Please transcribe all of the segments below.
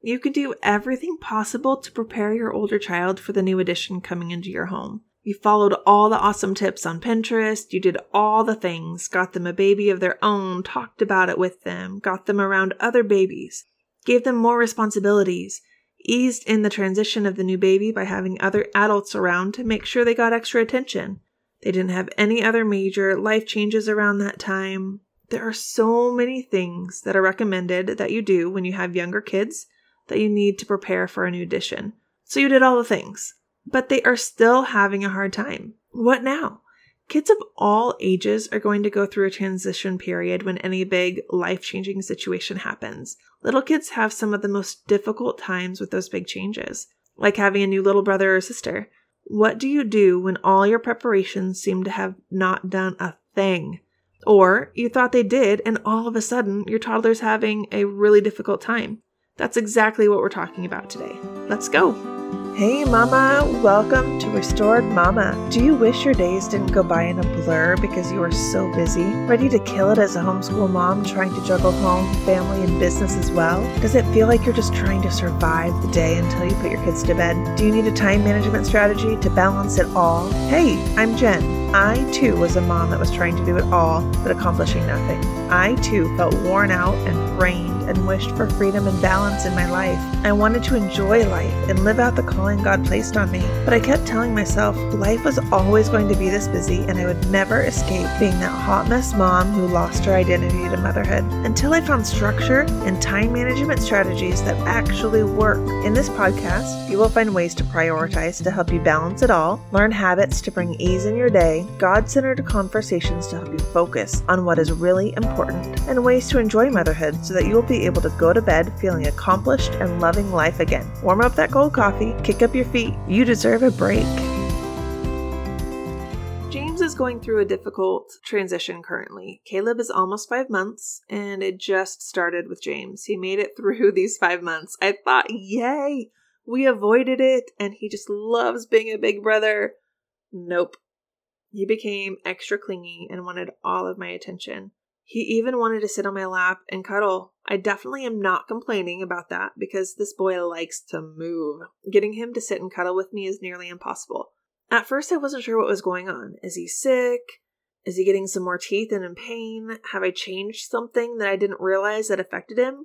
You can do everything possible to prepare your older child for the new addition coming into your home. You followed all the awesome tips on Pinterest, you did all the things, got them a baby of their own, talked about it with them, got them around other babies, gave them more responsibilities, eased in the transition of the new baby by having other adults around to make sure they got extra attention. They didn't have any other major life changes around that time. There are so many things that are recommended that you do when you have younger kids that you need to prepare for a new addition. So you did all the things, but they are still having a hard time. What now? Kids of all ages are going to go through a transition period when any big life-changing situation happens. Little kids have some of the most difficult times with those big changes, like having a new little brother or sister. What do you do when all your preparations seem to have not done a thing? Or you thought they did, and all of a sudden, your toddler's having a really difficult time. That's exactly what we're talking about today. Let's go. Hey mama, welcome to Restored Mama. Do you wish your days didn't go by in a blur because you are so busy? Ready to kill it as a homeschool mom trying to juggle home, family, and business as well? Does it feel like you're just trying to survive the day until you put your kids to bed? Do you need a time management strategy to balance it all? Hey, I'm Jen. I too was a mom that was trying to do it all, but accomplishing nothing. I too felt worn out and drained and wished for freedom and balance in my life. I wanted to enjoy life and live out the calling God placed on me, but I kept telling myself life was always going to be this busy and I would never escape being that hot mess mom who lost her identity to motherhood, until I found structure and time management strategies that actually work. In this podcast, you will find ways to prioritize to help you balance it all, learn habits to bring ease in your day, God-centered conversations to help you focus on what is really important, and ways to enjoy motherhood so that you will be able to go to bed feeling accomplished and loving life again. Warm up that cold coffee, kick up your feet. You deserve a break. James is going through a difficult transition currently. Caleb is almost 5 months, and it just started with James. He made it through these 5 months. I thought, yay, we avoided it, and he just loves being a big brother. Nope. He became extra clingy and wanted all of my attention. He even wanted to sit on my lap and cuddle. I definitely am not complaining about that because this boy likes to move. Getting him to sit and cuddle with me is nearly impossible. At first, I wasn't sure what was going on. Is he sick? Is he getting some more teeth and in pain? Have I changed something that I didn't realize that affected him?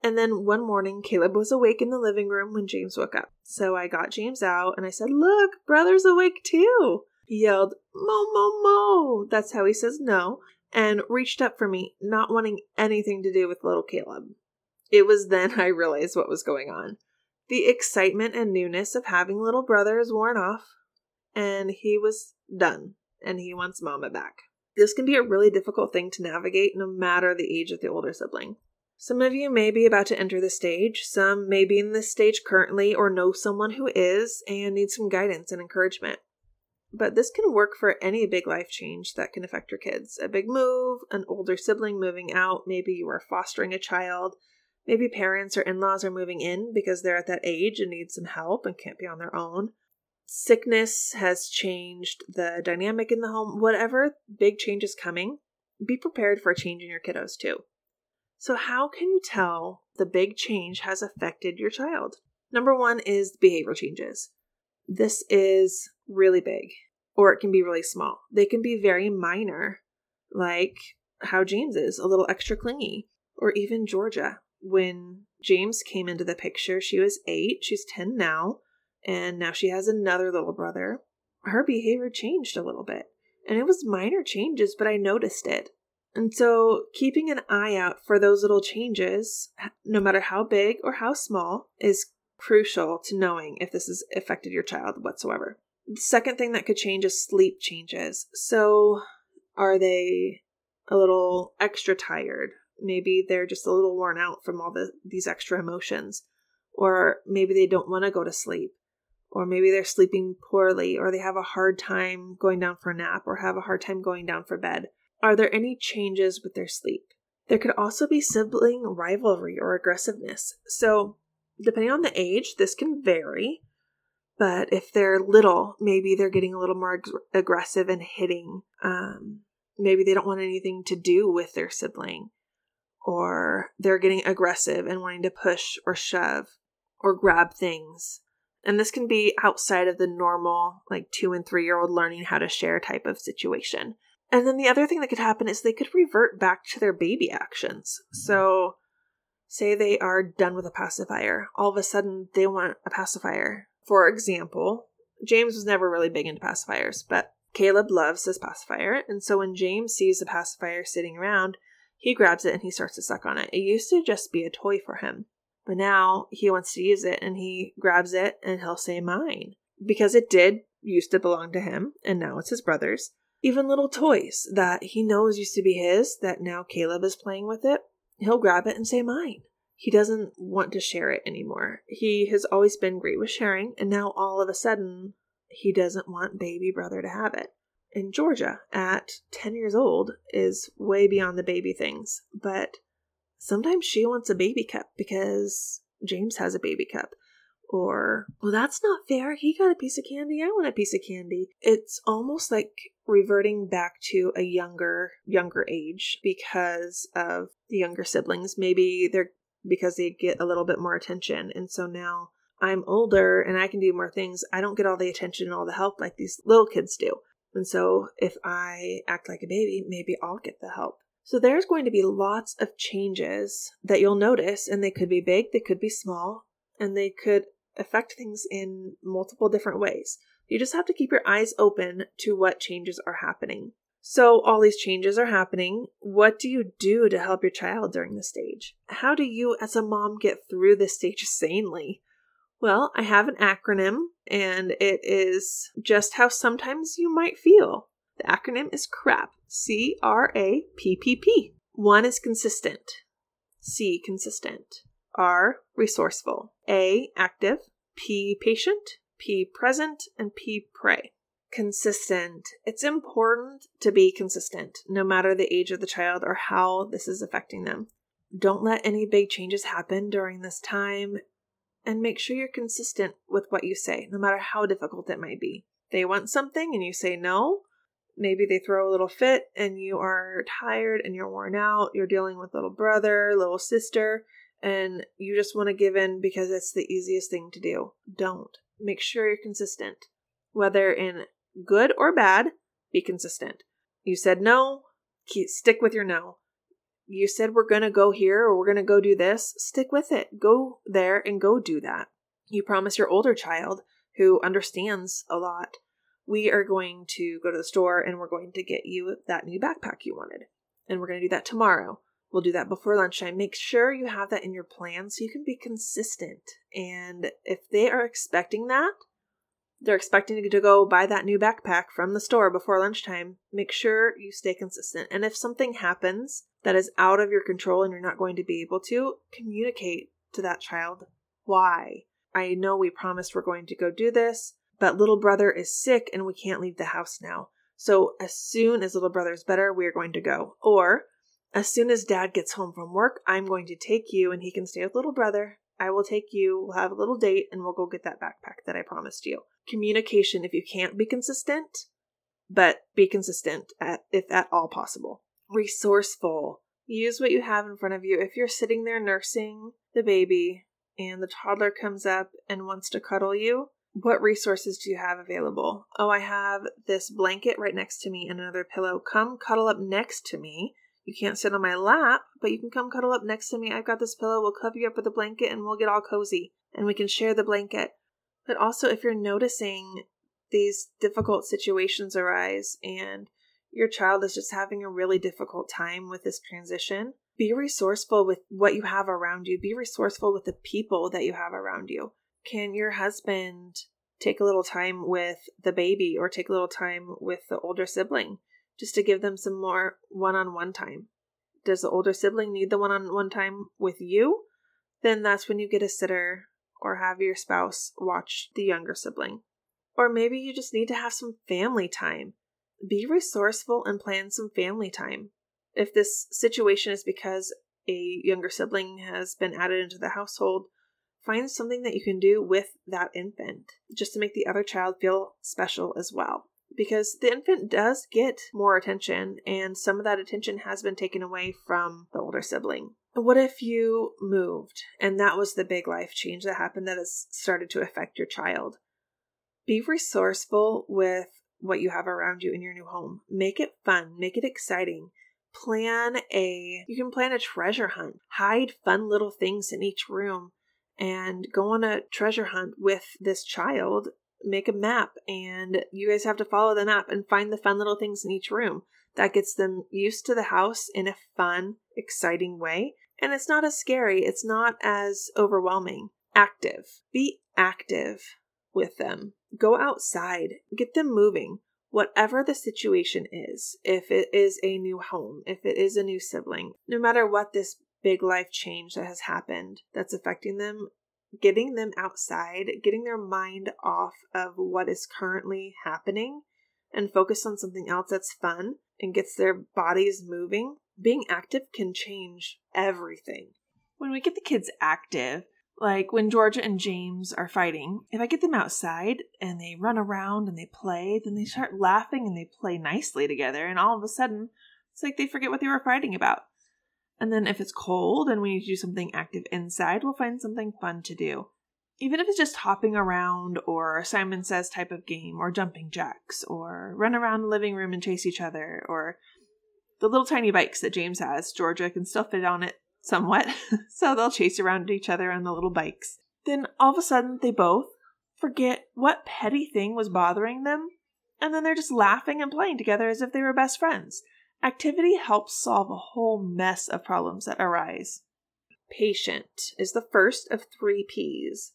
And then one morning, Caleb was awake in the living room when James woke up. So I got James out and I said, "Look, brother's awake too." He yelled, "Mo, mo, mo." That's how he says no, and reached up for me, not wanting anything to do with little Caleb. It was then I realized what was going on. The excitement and newness of having little brother is worn off, and he was done, and he wants mama back. This can be a really difficult thing to navigate no matter the age of the older sibling. Some of you may be about to enter the stage, some may be in this stage currently or know someone who is and need some guidance and encouragement. But this can work for any big life change that can affect your kids. A big move, an older sibling moving out, maybe you are fostering a child, maybe parents or in-laws are moving in because they're at that age and need some help and can't be on their own. Sickness has changed the dynamic in the home. Whatever big change is coming, be prepared for a change in your kiddos too. So how can you tell the big change has affected your child? Number one is behavior changes. This is really big, or it can be really small. They can be very minor, like how James is, a little extra clingy, or even Georgia. When James came into the picture, she was 8, she's 10 now, and now she has another little brother. Her behavior changed a little bit, and it was minor changes, but I noticed it. And so keeping an eye out for those little changes, no matter how big or how small, is crucial to knowing if this has affected your child whatsoever. The second thing that could change is sleep changes. So are they a little extra tired? Maybe they're just a little worn out from all these extra emotions. Or maybe they don't want to go to sleep. Or maybe they're sleeping poorly. Or they have a hard time going down for a nap. Or have a hard time going down for bed. Are there any changes with their sleep? There could also be sibling rivalry or aggressiveness. So depending on the age, this can vary. But if they're little, maybe they're getting a little more aggressive and hitting. Maybe they don't want anything to do with their sibling. or they're getting aggressive and wanting to push or shove or grab things. And this can be outside of the normal, like 2 and 3 year old learning how to share type of situation. And then the other thing that could happen is they could revert back to their baby actions. So say they are done with a pacifier. All of a sudden they want a pacifier. For example, James was never really big into pacifiers, but Caleb loves this pacifier. And so when James sees a pacifier sitting around, he grabs it and he starts to suck on it. It used to just be a toy for him, but now he wants to use it and he grabs it and he'll say mine, because it did used to belong to him and now it's his brother's. Even little toys that he knows used to be his that now Caleb is playing with it, he'll grab it and say mine. He doesn't want to share it anymore. He has always been great with sharing, and now all of a sudden he doesn't want baby brother to have it. And Georgia at 10 years old is way beyond the baby things, but sometimes she wants a baby cup because James has a baby cup. Or, well, that's not fair. He got a piece of candy. I want a piece of candy. It's almost like reverting back to a younger age because of the younger siblings. Maybe because they get a little bit more attention. And so now I'm older and I can do more things. I don't get all the attention and all the help like these little kids do. And so if I act like a baby, maybe I'll get the help. So there's going to be lots of changes that you'll notice, and they could be big, they could be small, and they could affect things in multiple different ways. You just have to keep your eyes open to what changes are happening. So all these changes are happening. What do you do to help your child during this stage? How do you as a mom get through this stage sanely? Well, I have an acronym, and it is just how sometimes you might feel. The acronym is CRAPPP, C-R-A-P-P-P. 1 is consistent. C, consistent. R, resourceful. A, active. P, patient. P, present. And P, pray. Consistent. It's important to be consistent, no matter the age of the child or how this is affecting them. Don't let any big changes happen during this time, and make sure you're consistent with what you say, no matter how difficult it might be. They want something and you say no. Maybe they throw a little fit and you are tired and you're worn out. You're dealing with little brother, little sister, and you just want to give in because it's the easiest thing to do. Don't. Make sure you're consistent. Whether in good or bad, be consistent. You said no, stick with your no. You said we're going to go here or we're going to go do this, stick with it. Go there and go do that. You promise your older child, who understands a lot, we are going to go to the store and we're going to get you that new backpack you wanted. And we're going to do that tomorrow. We'll do that before lunchtime. Make sure you have that in your plan so you can be consistent. And if they are expecting that, they're expecting to go buy that new backpack from the store before lunchtime, make sure you stay consistent. And if something happens that is out of your control and you're not going to be able to, communicate to that child why. I know we promised we're going to go do this, but little brother is sick and we can't leave the house now. So as soon as little brother is better, we are going to go. Or as soon as dad gets home from work, I'm going to take you and he can stay with little brother. I will take you. We'll have a little date and we'll go get that backpack that I promised you. Communication if you can't be consistent, but be consistent if at all possible. Resourceful. Use what you have in front of you. If you're sitting there nursing the baby and the toddler comes up and wants to cuddle you, what resources do you have available? Oh, I have this blanket right next to me and another pillow. Come cuddle up next to me. You can't sit on my lap, but you can come cuddle up next to me. I've got this pillow. We'll cover you up with a blanket and we'll get all cozy and we can share the blanket. But also, if you're noticing these difficult situations arise and your child is just having a really difficult time with this transition, be resourceful with what you have around you. Be resourceful with the people that you have around you. Can your husband take a little time with the baby or take a little time with the older sibling just to give them some more one-on-one time? Does the older sibling need the one-on-one time with you? Then that's when you get a sitter or have your spouse watch the younger sibling. Or maybe you just need to have some family time. Be resourceful and plan some family time. If this situation is because a younger sibling has been added into the household, find something that you can do with that infant just to make the other child feel special as well. because the infant does get more attention, and some of that attention has been taken away from the older sibling. What if you moved and that was the big life change that happened that has started to affect your child? Be resourceful with what you have around you in your new home. Make it fun. Make it exciting. You can plan a treasure hunt. Hide fun little things in each room and go on a treasure hunt with this child. Make a map, and you guys have to follow the map and find the fun little things in each room. That gets them used to the house in a fun, exciting way. And it's not as scary. It's not as overwhelming. Active. Be active with them. Go outside. Get them moving. Whatever the situation is, if it is a new home, if it is a new sibling, no matter what this big life change that has happened that's affecting them, getting them outside, getting their mind off of what is currently happening and focus on something else that's fun and gets their bodies moving. Being active can change everything. When we get the kids active, like when Georgia and James are fighting, if I get them outside and they run around and they play, then they start laughing and they play nicely together. And all of a sudden, it's like they forget what they were fighting about. And then if it's cold and we need to do something active inside, we'll find something fun to do. Even if it's just hopping around or Simon Says type of game or jumping jacks or run around the living room and chase each other or the little tiny bikes that James has. Georgia can still fit on it somewhat, so they'll chase around each other on the little bikes. Then all of a sudden they both forget what petty thing was bothering them, and then they're just laughing and playing together as if they were best friends. Activity helps solve a whole mess of problems that arise. Patient is the first of 3 P's.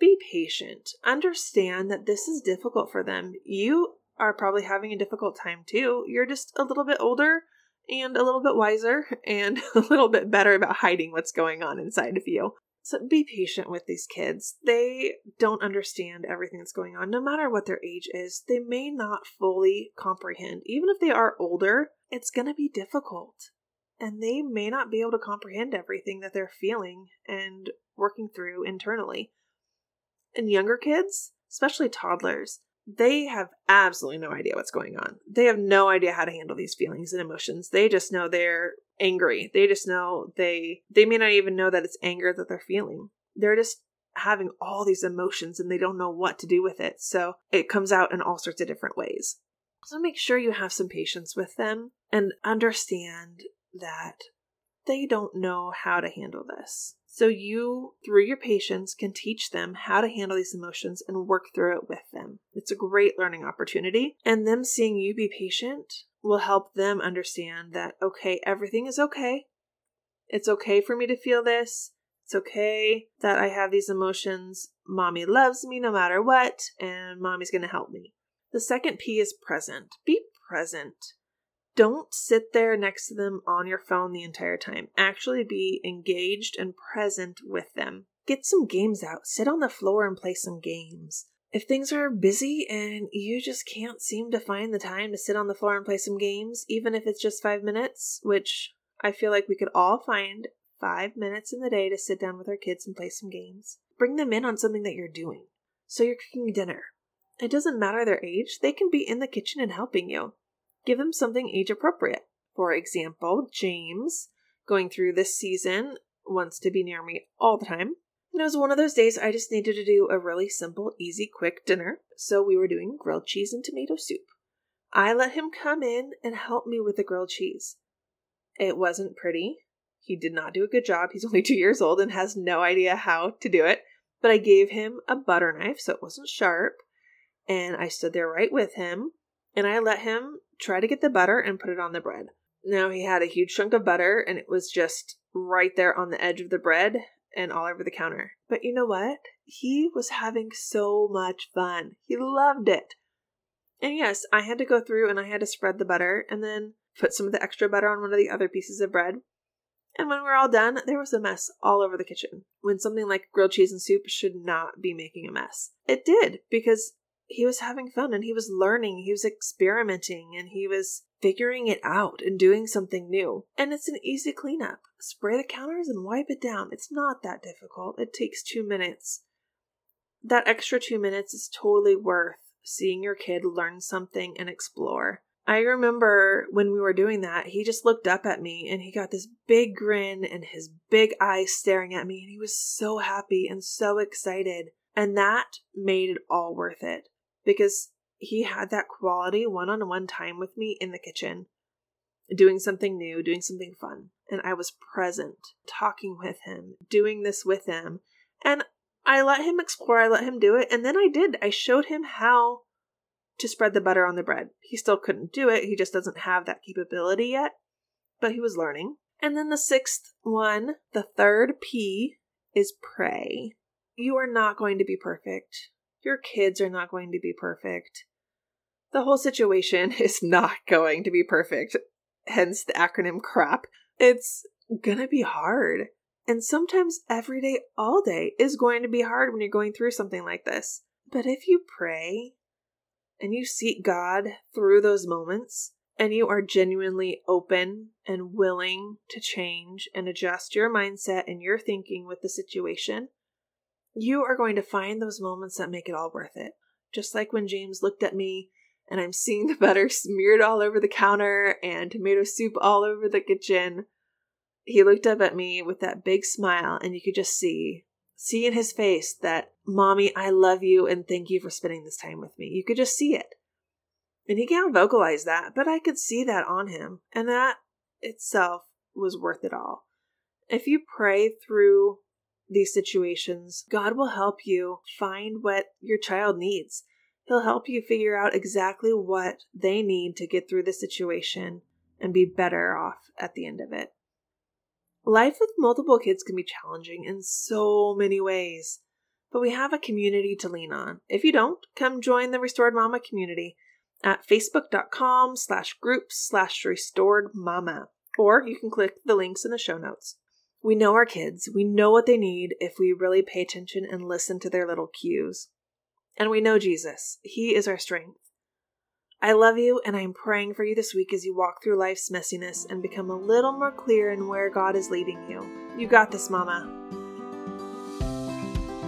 Be patient. Understand that this is difficult for them. You are probably having a difficult time too. You're just a little bit older and a little bit wiser and a little bit better about hiding what's going on inside of you. So be patient with these kids. They don't understand everything that's going on. No matter what their age is, they may not fully comprehend. Even if they are older, it's going to be difficult. And they may not be able to comprehend everything that they're feeling and working through internally. And younger kids, especially toddlers, they have absolutely no idea what's going on. They have no idea how to handle these feelings and emotions. They just know they're angry. They just know they may not even know that it's anger that they're feeling. They're just having all these emotions and they don't know what to do with it. So it comes out in all sorts of different ways. So make sure you have some patience with them and understand that they don't know how to handle this. So you, through your patience, can teach them how to handle these emotions and work through it with them. It's a great learning opportunity. And them seeing you be patient will help them understand that, okay, everything is okay. It's okay for me to feel this. It's okay that I have these emotions. Mommy loves me no matter what, and mommy's going to help me. The second P is present. Be present. Don't sit there next to them on your phone the entire time. Actually be engaged and present with them. Get some games out. Sit on the floor and play some games. If things are busy and you just can't seem to find the time to sit on the floor and play some games, even if it's just 5 minutes, which I feel like we could all find 5 minutes in the day to sit down with our kids and play some games, bring them in on something that you're doing. So you're cooking dinner. It doesn't matter their age. They can be in the kitchen and helping you. Give them something age appropriate. For example, James, going through this season, wants to be near me all the time. And it was one of those days I just needed to do a really simple, easy, quick dinner. So we were doing grilled cheese and tomato soup. I let him come in and help me with the grilled cheese. It wasn't pretty. He did not do a good job. He's only 2 years old and has no idea how to do it. But I gave him a butter knife so it wasn't sharp. And I stood there right with him. And I let him try to get the butter and put it on the bread. Now he had a huge chunk of butter and it was just right there on the edge of the bread and all over the counter. But you know what? He was having so much fun. He loved it. And yes, I had to go through and I had to spread the butter and then put some of the extra butter on one of the other pieces of bread. And when we were all done, there was a mess all over the kitchen. When something like grilled cheese and soup should not be making a mess. It did, because he was having fun and he was learning, he was experimenting, and he was figuring it out and doing something new. And it's an easy cleanup. Spray the counters and wipe it down. It's not that difficult. It takes 2 minutes. That extra 2 minutes is totally worth seeing your kid learn something and explore. I remember when we were doing that, he just looked up at me and he got this big grin and his big eyes staring at me. And he was so happy and so excited. And that made it all worth it because he had that quality one-on-one time with me in the kitchen, doing something new, doing something fun. And I was present, talking with him, doing this with him. And I let him explore. I let him do it. And then I did. I showed him how to spread the butter on the bread. He still couldn't do it. He just doesn't have that capability yet, but he was learning. And then the sixth one, the third P, is pray. You are not going to be perfect. Your kids are not going to be perfect. The whole situation is not going to be perfect. Hence the acronym CRAPPP. It's gonna be hard. And sometimes every day, all day is going to be hard when you're going through something like this. But if you pray and you seek God through those moments and you are genuinely open and willing to change and adjust your mindset and your thinking with the situation, you are going to find those moments that make it all worth it. Just like when James looked at me and I'm seeing the butter smeared all over the counter and tomato soup all over the kitchen. He looked up at me with that big smile and you could just see in his face that, Mommy, I love you and thank you for spending this time with me. You could just see it. And he can't vocalize that, but I could see that on him. And that itself was worth it all. If you pray through these situations, God will help you find what your child needs. He'll help you figure out exactly what they need to get through the situation and be better off at the end of it. Life with multiple kids can be challenging in so many ways, but we have a community to lean on. If you don't, come join the Restored Mama community at facebook.com/groups/restoredmama, or you can click the links in the show notes. We know our kids. We know what they need if we really pay attention and listen to their little cues. And we know Jesus. He is our strength. I love you, and I'm praying for you this week as you walk through life's messiness and become a little more clear in where God is leading you. You got this, Mama.